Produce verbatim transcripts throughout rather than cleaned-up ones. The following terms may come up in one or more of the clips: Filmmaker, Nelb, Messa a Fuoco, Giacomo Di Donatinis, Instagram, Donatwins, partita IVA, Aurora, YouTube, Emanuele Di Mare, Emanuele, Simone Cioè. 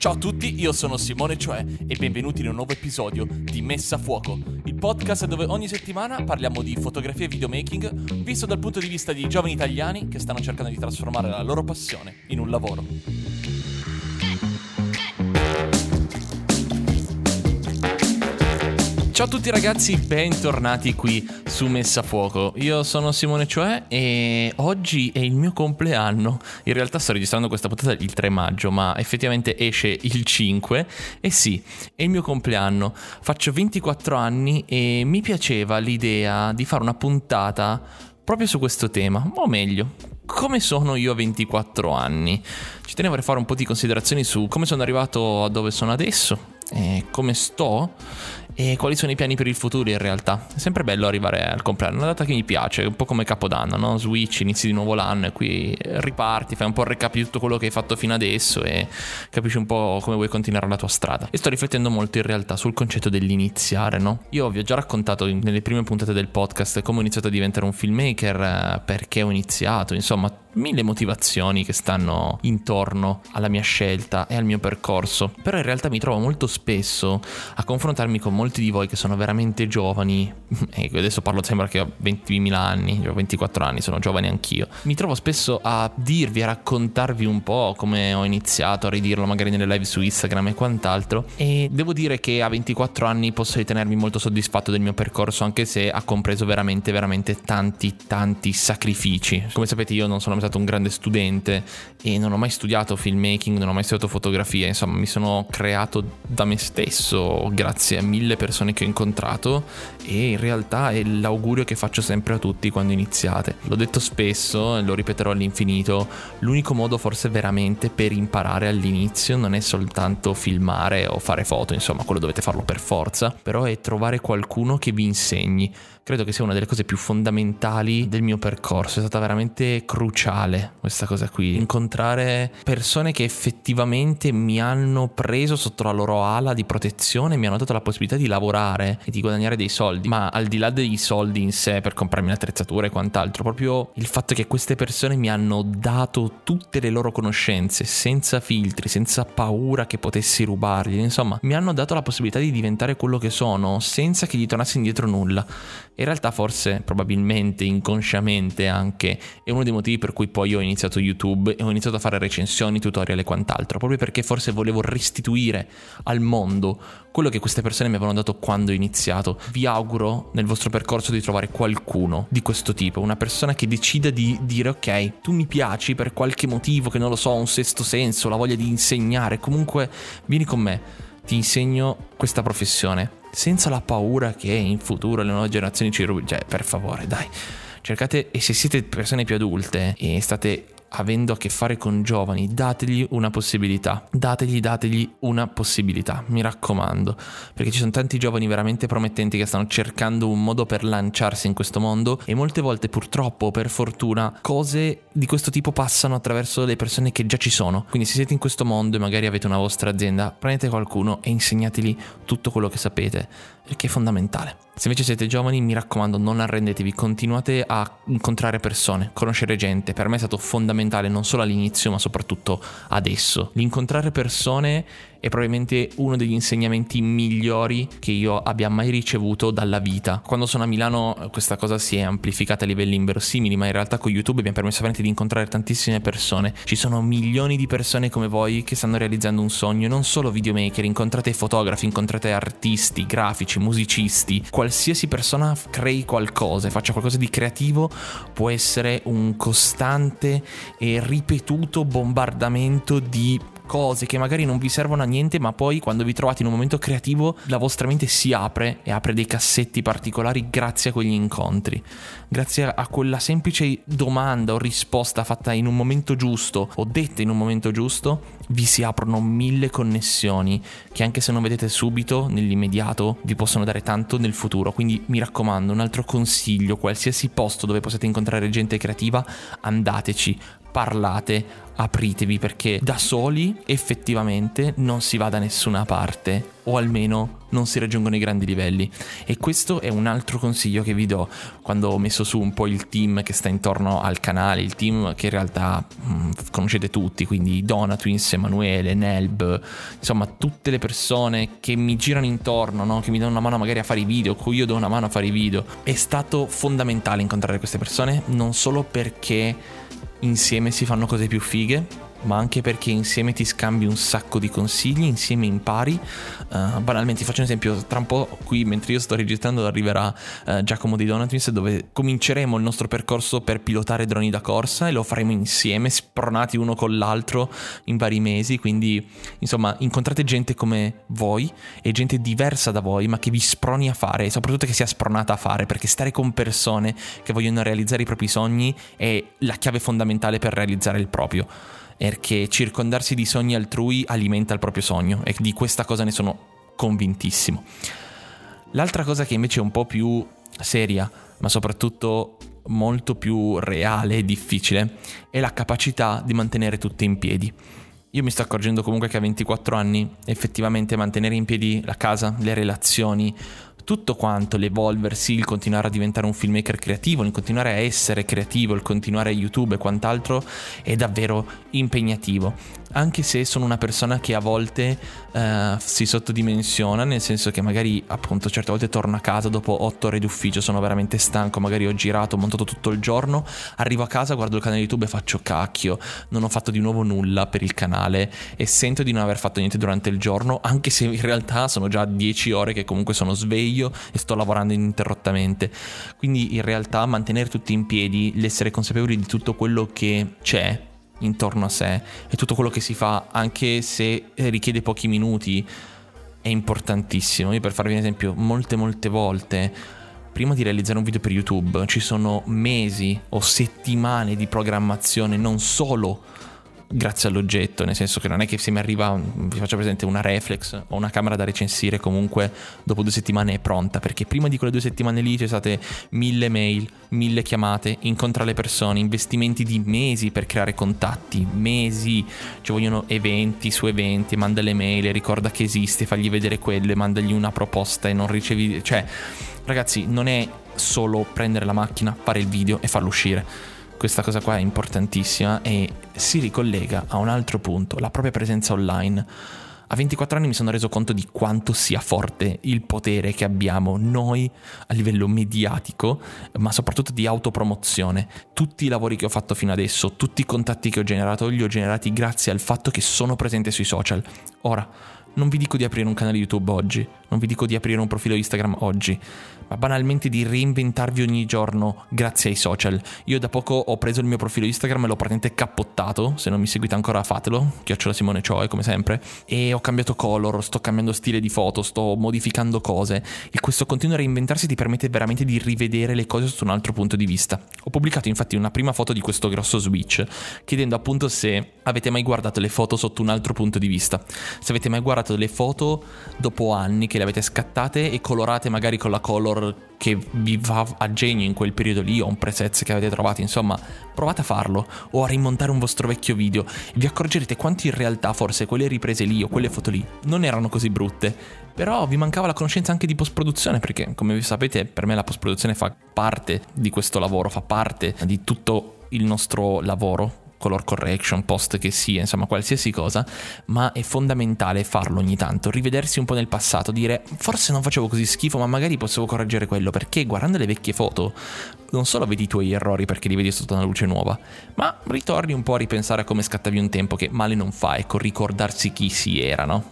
Ciao a tutti, io sono Simone Cioè e benvenuti in un nuovo episodio di Messa a Fuoco, il podcast dove ogni settimana parliamo di fotografia e videomaking visto dal punto di vista di giovani italiani che stanno cercando di trasformare la loro passione in un lavoro. Ciao a tutti ragazzi, bentornati qui su Messa a Fuoco. Io sono Simone Cioè e oggi è il mio compleanno. In realtà sto registrando questa puntata il tre maggio, ma effettivamente esce il cinque. E sì, è il mio compleanno. Faccio ventiquattro anni e mi piaceva l'idea di fare una puntata proprio su questo tema, o meglio, come sono io a ventiquattro anni. Ci tenevo a fare un po' di considerazioni su come sono arrivato a dove sono adesso, e come sto e quali sono i piani per il futuro. In realtà è sempre bello arrivare al compleanno, una data che mi piace, un po' come Capodanno, no? Switch, inizi di nuovo l'anno e qui riparti, fai un po' il recap di tutto quello che hai fatto fino adesso e capisci un po' come vuoi continuare la tua strada. E sto riflettendo molto in realtà sul concetto dell'iniziare, no? Io vi ho già raccontato nelle prime puntate del podcast come ho iniziato a diventare un filmmaker, perché ho iniziato, insomma mille motivazioni che stanno intorno alla mia scelta e al mio percorso. Però in realtà mi trovo molto spesso a confrontarmi con molti di voi che sono veramente giovani, e adesso parlo, sembra che ho ventimila anni, ho ventiquattro anni, sono giovane anch'io. Mi trovo spesso a dirvi, a raccontarvi un po' come ho iniziato, a ridirlo magari nelle live su Instagram e quant'altro, e devo dire che a ventiquattro anni posso ritenermi molto soddisfatto del mio percorso, anche se ha compreso veramente veramente tanti tanti sacrifici. Come sapete io non sono mai stato un grande studente e non ho mai studiato filmmaking, non ho mai studiato fotografia, insomma mi sono creato da me stesso grazie a mille persone che ho incontrato, e in realtà è l'augurio che faccio sempre a tutti quando iniziate. L'ho detto spesso e lo ripeterò all'infinito: l'unico modo forse veramente per imparare all'inizio non è soltanto filmare o fare foto, insomma quello dovete farlo per forza, però è trovare qualcuno che vi insegni. Credo che sia una delle cose più fondamentali del mio percorso, è stata veramente cruciale questa cosa qui, incontrare persone che effettivamente mi hanno preso sotto la loro ala di protezione, mi hanno dato la possibilità di lavorare e di guadagnare dei soldi, ma al di là dei soldi in sé per comprarmi l'attrezzatura e quant'altro, proprio il fatto che queste persone mi hanno dato tutte le loro conoscenze senza filtri, senza paura che potessi rubargli, insomma mi hanno dato la possibilità di diventare quello che sono senza che gli tornasse indietro nulla. In realtà forse, probabilmente, inconsciamente anche, è uno dei motivi per cui poi ho iniziato YouTube e ho iniziato a fare recensioni, tutorial e quant'altro, proprio perché forse volevo restituire al mondo quello che queste persone mi avevano dato quando ho iniziato. Vi auguro nel vostro percorso di trovare qualcuno di questo tipo, una persona che decida di dire ok, tu mi piaci per qualche motivo, che non lo so, un sesto senso, la voglia di insegnare, comunque vieni con me, ti insegno questa professione, senza la paura che in futuro le nuove generazioni ci rubino. Cioè, per favore, dai, cercate, e se siete persone più adulte e state avendo a che fare con giovani, dategli una possibilità, dategli, dategli una possibilità, mi raccomando, perché ci sono tanti giovani veramente promettenti che stanno cercando un modo per lanciarsi in questo mondo, e molte volte purtroppo, per fortuna, cose di questo tipo passano attraverso le persone che già ci sono. Quindi se siete in questo mondo e magari avete una vostra azienda, prendete qualcuno e insegnateli tutto quello che sapete, perché è fondamentale. Se invece siete giovani, mi raccomando, non arrendetevi, continuate a incontrare persone, conoscere gente. Per me è stato fondamentale non solo all'inizio, ma soprattutto adesso. L'incontrare persone è probabilmente uno degli insegnamenti migliori che io abbia mai ricevuto dalla vita. Quando sono a Milano questa cosa si è amplificata a livelli inverosimili, ma in realtà con YouTube mi ha permesso veramente di incontrare tantissime persone. Ci sono milioni di persone come voi che stanno realizzando un sogno, non solo videomaker, incontrate fotografi, incontrate artisti, grafici, musicisti, qualsiasi persona crei qualcosa, faccia qualcosa di creativo, può essere un costante e ripetuto bombardamento di cose che magari non vi servono a niente, ma poi quando vi trovate in un momento creativo la vostra mente si apre e apre dei cassetti particolari grazie a quegli incontri, grazie a quella semplice domanda o risposta fatta in un momento giusto o detta in un momento giusto. Vi si aprono mille connessioni che, anche se non vedete subito nell'immediato, vi possono dare tanto nel futuro. Quindi mi raccomando, un altro consiglio: qualsiasi posto dove possiate incontrare gente creativa, andateci, parlate, apritevi, perché da soli effettivamente non si va da nessuna parte, o almeno non si raggiungono i grandi livelli. E questo è un altro consiglio che vi do quando ho messo su un po' il team che sta intorno al canale, il team che in realtà mh, conoscete tutti, quindi Donatwins, Emanuele, Nelb, insomma tutte le persone che mi girano intorno, no? Che mi danno una mano magari a fare i video, cui io do una mano a fare i video. È stato fondamentale incontrare queste persone, non solo perché insieme si fanno cose più fighe, ma anche perché insieme ti scambi un sacco di consigli, insieme impari. Uh, banalmente, faccio un esempio, tra un po' qui mentre io sto registrando arriverà uh, Giacomo Di Donatinis, dove cominceremo il nostro percorso per pilotare droni da corsa e lo faremo insieme, spronati uno con l'altro in vari mesi. Quindi insomma incontrate gente come voi e gente diversa da voi, ma che vi sproni a fare e soprattutto che sia spronata a fare, perché stare con persone che vogliono realizzare i propri sogni è la chiave fondamentale per realizzare il proprio. Perché circondarsi di sogni altrui alimenta il proprio sogno, e di questa cosa ne sono convintissimo. L'altra cosa che invece è un po' più seria, ma soprattutto molto più reale e difficile, è la capacità di mantenere tutto in piedi. Io mi sto accorgendo comunque che a ventiquattro anni effettivamente mantenere in piedi la casa, le relazioni, tutto quanto, l'evolversi, il continuare a diventare un filmmaker creativo, il continuare a essere creativo, il continuare a YouTube e quant'altro è davvero impegnativo. Anche se sono una persona che a volte eh, si sottodimensiona, nel senso che magari appunto certe volte torno a casa dopo otto ore di ufficio, sono veramente stanco, magari ho girato, ho montato tutto il giorno, arrivo a casa, guardo il canale YouTube e faccio cacchio, non ho fatto di nuovo nulla per il canale e sento di non aver fatto niente durante il giorno, anche se in realtà sono già dieci ore che comunque sono sveglio e sto lavorando ininterrottamente. Quindi in realtà mantenere tutti in piedi, l'essere consapevoli di tutto quello che c'è intorno a sé e tutto quello che si fa, anche se richiede pochi minuti, è importantissimo. Io, per farvi un esempio, molte molte volte prima di realizzare un video per YouTube ci sono mesi o settimane di programmazione, non solo grazie all'oggetto, nel senso che non è che se mi arriva, vi faccio presente, una reflex o una camera da recensire, comunque dopo due settimane è pronta, perché prima di quelle due settimane lì c'è state mille mail, mille chiamate, incontra le persone, investimenti di mesi per creare contatti, mesi, ci vogliono eventi su eventi, manda le mail, ricorda che esiste, fagli vedere quelle, mandagli una proposta e non ricevi, cioè ragazzi non è solo prendere la macchina, fare il video e farlo uscire. Questa cosa qua è importantissima e si ricollega a un altro punto, la propria presenza online. A ventiquattro anni mi sono reso conto di quanto sia forte il potere che abbiamo noi a livello mediatico, ma soprattutto di autopromozione. Tutti i lavori che ho fatto fino adesso, tutti i contatti che ho generato, li ho generati grazie al fatto che sono presente sui social. Ora, non vi dico di aprire un canale YouTube oggi, non vi dico di aprire un profilo Instagram oggi, ma banalmente di reinventarvi ogni giorno grazie ai social. Io da poco ho preso il mio profilo Instagram e l'ho praticamente cappottato, se non mi seguite ancora fatelo, chiocciola Simone Cioè come sempre, e ho cambiato color, sto cambiando stile di foto, sto modificando cose, e questo continuo a reinventarsi ti permette veramente di rivedere le cose sotto un altro punto di vista. Ho pubblicato infatti una prima foto di questo grosso switch, chiedendo appunto se avete mai guardato le foto sotto un altro punto di vista, se avete mai guardato le foto dopo anni che le avete scattate e colorate magari con la color che vi va a genio in quel periodo lì, o un preset che avete trovato. Insomma, provate a farlo, o a rimontare un vostro vecchio video, vi accorgerete quanto in realtà forse quelle riprese lì o quelle foto lì non erano così brutte, però vi mancava la conoscenza anche di post produzione, perché come vi sapete per me la post produzione fa parte di questo lavoro, fa parte di tutto il nostro lavoro, color correction, post che sia, insomma qualsiasi cosa, ma è fondamentale farlo ogni tanto, rivedersi un po' nel passato, dire forse non facevo così schifo ma magari posso correggere quello, perché guardando le vecchie foto non solo vedi i tuoi errori perché li vedi sotto una luce nuova, ma ritorni un po' a ripensare a come scattavi un tempo, che male non fa, ecco, ricordarsi chi si era, no?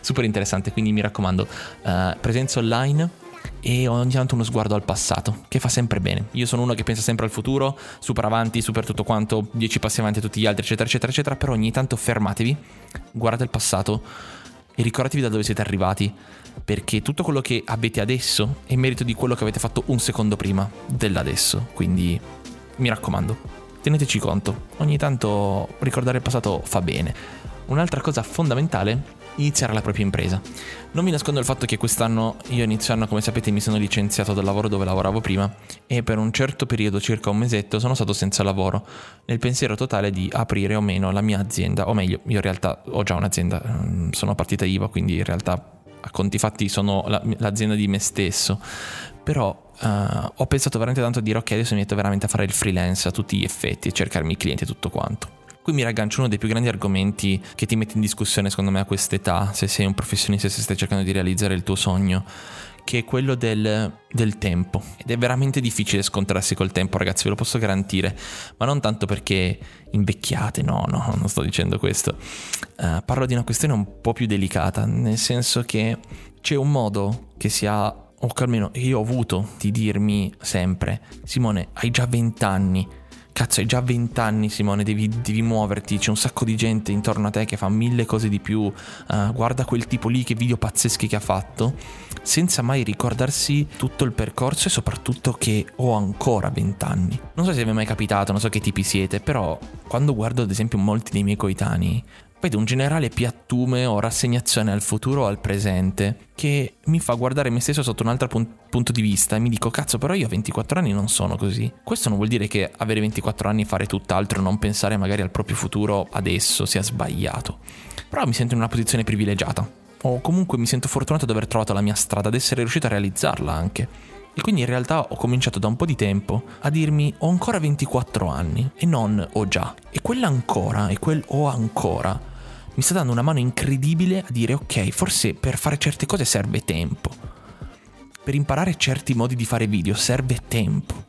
Super interessante, quindi mi raccomando, uh, presenza online e ogni tanto uno sguardo al passato, che fa sempre bene. Io sono uno che pensa sempre al futuro, super avanti, super tutto quanto, dieci passi avanti a tutti gli altri, eccetera eccetera eccetera, però ogni tanto fermatevi, guardate il passato e ricordatevi da dove siete arrivati, perché tutto quello che avete adesso è merito di quello che avete fatto un secondo prima dell'adesso. Quindi mi raccomando, teneteci conto, ogni tanto ricordare il passato fa bene. Un'altra cosa fondamentale iniziare la propria impresa. Non vi nascondo il fatto che quest'anno, io inizio anno come sapete mi sono licenziato dal lavoro dove lavoravo prima e per un certo periodo, circa un mesetto, sono stato senza lavoro, nel pensiero totale di aprire o meno la mia azienda, o meglio, io in realtà ho già un'azienda, sono partita I V A, quindi in realtà a conti fatti sono la, l'azienda di me stesso, però Uh, ho pensato veramente tanto a dire ok, adesso mi metto veramente a fare il freelance a tutti gli effetti e cercarmi i clienti e tutto quanto. Qui mi raggancio uno dei più grandi argomenti che ti mette in discussione secondo me a quest'età, se sei un professionista e se stai cercando di realizzare il tuo sogno, che è quello del, del tempo. Ed è veramente difficile scontrarsi col tempo, ragazzi, ve lo posso garantire, ma non tanto perché invecchiate, no, no, non sto dicendo questo. Uh, parlo di una questione un po' più delicata, nel senso che c'è un modo che si ha, o almeno io ho avuto, di dirmi sempre: Simone, hai già vent'anni, cazzo hai già vent'anni Simone, devi, devi muoverti, c'è un sacco di gente intorno a te che fa mille cose di più, uh, guarda quel tipo lì che video pazzeschi che ha fatto, senza mai ricordarsi tutto il percorso e soprattutto che ho ancora vent'anni. Non so se vi è mai capitato, non so che tipi siete, però quando guardo ad esempio molti dei miei coetanei vedo un generale piattume o rassegnazione al futuro o al presente che mi fa guardare me stesso sotto un altro pun- punto di vista e mi dico cazzo, però io a ventiquattro anni non sono così. Questo non vuol dire che avere ventiquattro anni e fare tutt'altro, non pensare magari al proprio futuro adesso, sia sbagliato, però mi sento in una posizione privilegiata, o comunque mi sento fortunato ad aver trovato la mia strada, ad essere riuscito a realizzarla anche. E quindi in realtà ho cominciato da un po' di tempo a dirmi ho ancora ventiquattro anni e non ho già. E quell'ancora e quel ho ancora mi sta dando una mano incredibile a dire ok, forse per fare certe cose serve tempo. Per imparare certi modi di fare video serve tempo.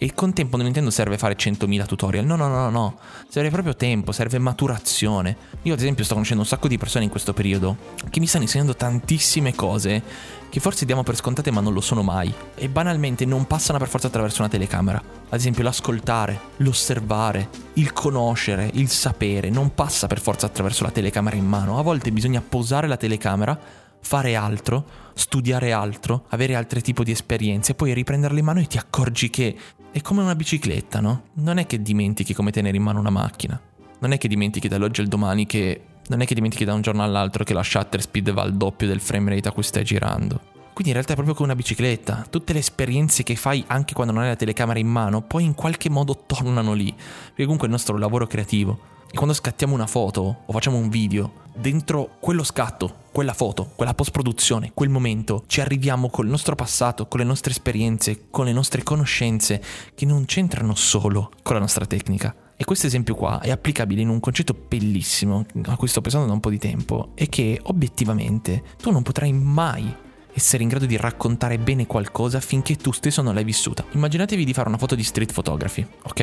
E con tempo non intendo serve fare centomila tutorial, no no no no, serve proprio tempo, serve maturazione. Io ad esempio sto conoscendo un sacco di persone in questo periodo che mi stanno insegnando tantissime cose che forse diamo per scontate ma non lo sono mai, e banalmente non passano per forza attraverso una telecamera. Ad esempio l'ascoltare, l'osservare, il conoscere, il sapere non passa per forza attraverso la telecamera in mano. A volte bisogna posare la telecamera, fare altro, studiare altro, avere altri tipi di esperienze e poi riprenderle in mano e ti accorgi che è come una bicicletta, no? Non è che dimentichi come tenere in mano una macchina, non è che dimentichi dall'oggi al domani che... non è che dimentichi da un giorno all'altro che la shutter speed va al doppio del frame rate a cui stai girando. Quindi in realtà è proprio come una bicicletta, tutte le esperienze che fai anche quando non hai la telecamera in mano poi in qualche modo tornano lì, perché comunque è il nostro lavoro creativo. E quando scattiamo una foto o facciamo un video, dentro quello scatto, quella foto, quella post-produzione, quel momento, ci arriviamo col nostro passato, con le nostre esperienze, con le nostre conoscenze, che non c'entrano solo con la nostra tecnica. E questo esempio qua è applicabile in un concetto bellissimo a cui sto pensando da un po' di tempo, e che obiettivamente tu non potrai mai essere in grado di raccontare bene qualcosa finché tu stesso non l'hai vissuta. Immaginatevi di fare una foto di street photography, ok?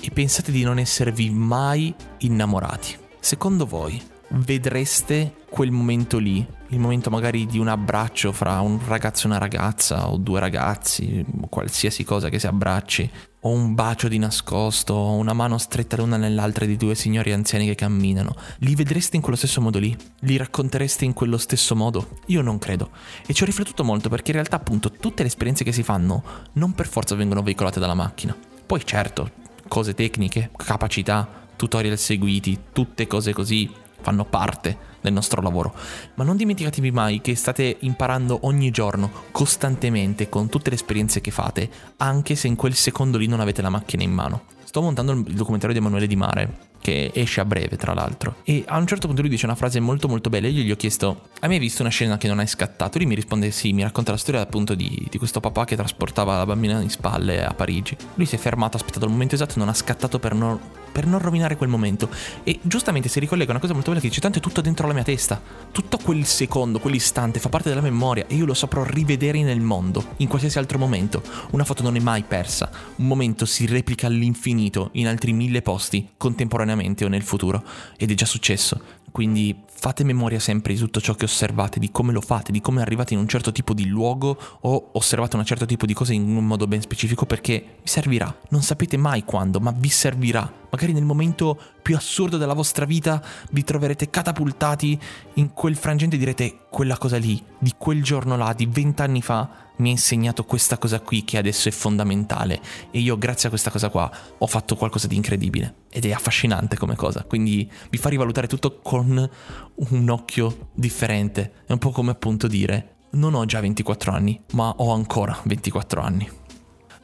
E pensate di non esservi mai innamorati. Secondo voi vedreste quel momento lì, il momento magari di un abbraccio fra un ragazzo e una ragazza, o due ragazzi, qualsiasi cosa che si abbracci, o un bacio di nascosto, o una mano stretta l'una nell'altra di due signori anziani che camminano, li vedreste in quello stesso modo lì? Li raccontereste in quello stesso modo? Io non credo, e ci ho riflettuto molto, perché in realtà appunto tutte le esperienze che si fanno non per forza vengono veicolate dalla macchina. Poi certo, cose tecniche, capacità, tutorial seguiti, tutte cose così fanno parte del nostro lavoro, ma non dimenticatevi mai che state imparando ogni giorno, costantemente, con tutte le esperienze che fate, anche se in quel secondo lì non avete la macchina in mano. Sto montando il documentario di Emanuele Di Mare, che esce a breve tra l'altro, e a un certo punto lui dice una frase molto molto bella. Io gli ho chiesto: hai mai visto una scena che non hai scattato? Lui mi risponde sì, mi racconta la storia appunto di, di questo papà che trasportava la bambina in spalle a Parigi. Lui si è fermato, ha aspettato il momento esatto e non ha scattato per non, per non rovinare quel momento. E giustamente si ricollega una cosa molto bella che dice: tanto è tutto dentro la mia testa, tutto quel secondo, quell'istante fa parte della memoria e io lo saprò rivedere nel mondo, in qualsiasi altro momento. Una foto non è mai persa, un momento si replica all'infinito, in altri mille posti, contemporaneamente o nel futuro, ed è già successo. Quindi fate memoria sempre di tutto ciò che osservate, di come lo fate, di come arrivate in un certo tipo di luogo o osservate un certo tipo di cosa in un modo ben specifico, perché vi servirà. Non sapete mai quando, ma vi servirà Magari nel momento più assurdo della vostra vita vi troverete catapultati in quel frangente e direte: quella cosa lì, di quel giorno là, di vent'anni fa, mi ha insegnato questa cosa qui che adesso è fondamentale, e io grazie a questa cosa qua ho fatto qualcosa di incredibile. Ed è affascinante come cosa, quindi vi fa rivalutare tutto con un occhio differente. È un po' come appunto dire: non ho già ventiquattro anni, ma ho ancora ventiquattro anni.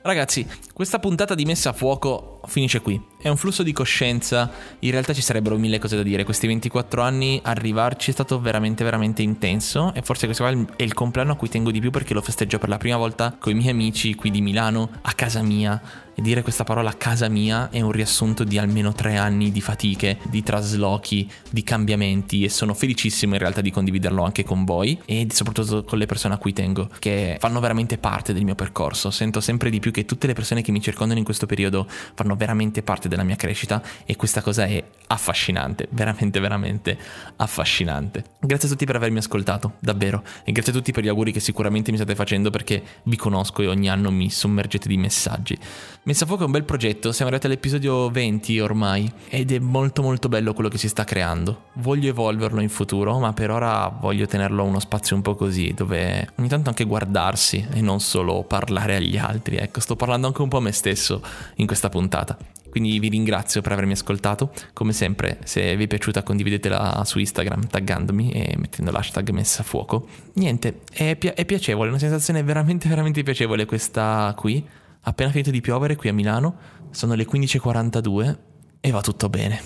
Ragazzi, questa puntata di Messa a Fuoco finisce qui. È un flusso di coscienza, in realtà ci sarebbero mille cose da dire. Questi ventiquattro anni, arrivarci è stato veramente veramente intenso, e forse questo qua è il compleanno a cui tengo di più, perché lo festeggio per la prima volta con i miei amici qui di Milano, a casa mia. E dire questa parola a casa mia è un riassunto di almeno tre anni di fatiche, di traslochi, di cambiamenti, e sono felicissimo in realtà di condividerlo anche con voi e soprattutto con le persone a cui tengo, che fanno veramente parte del mio percorso. Sento sempre di più che tutte le persone che mi circondano in questo periodo fanno veramente parte della mia crescita, e questa cosa è affascinante, veramente veramente affascinante. Grazie a tutti per avermi ascoltato, davvero, e grazie a tutti per gli auguri che sicuramente mi state facendo, perché vi conosco e ogni anno mi sommergete di messaggi. Messa a Fuoco è un bel progetto, siamo arrivati all'episodio venti ormai, ed è molto molto bello quello che si sta creando. Voglio evolverlo in futuro, ma per ora voglio tenerlo uno spazio un po' così, dove ogni tanto anche guardarsi e non solo parlare agli altri. Ecco, sto parlando anche un po' a me stesso in questa puntata. Quindi vi ringrazio per avermi ascoltato. Come sempre, se vi è piaciuta, condividetela su Instagram taggandomi e mettendo l'hashtag Messa a Fuoco. Niente, è, pi- è piacevole, è una sensazione veramente veramente piacevole questa qui. Appena finito di piovere qui a Milano, sono le quindici e quarantadue e va tutto bene.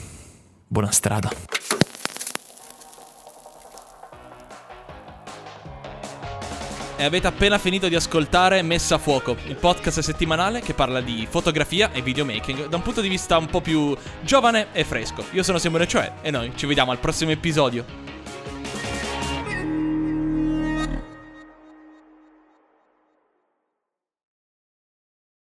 Buona strada. E avete appena finito di ascoltare Messa a Fuoco, il podcast settimanale che parla di fotografia e videomaking da un punto di vista un po' più giovane e fresco. Io sono Simone Cioè e noi ci vediamo al prossimo episodio.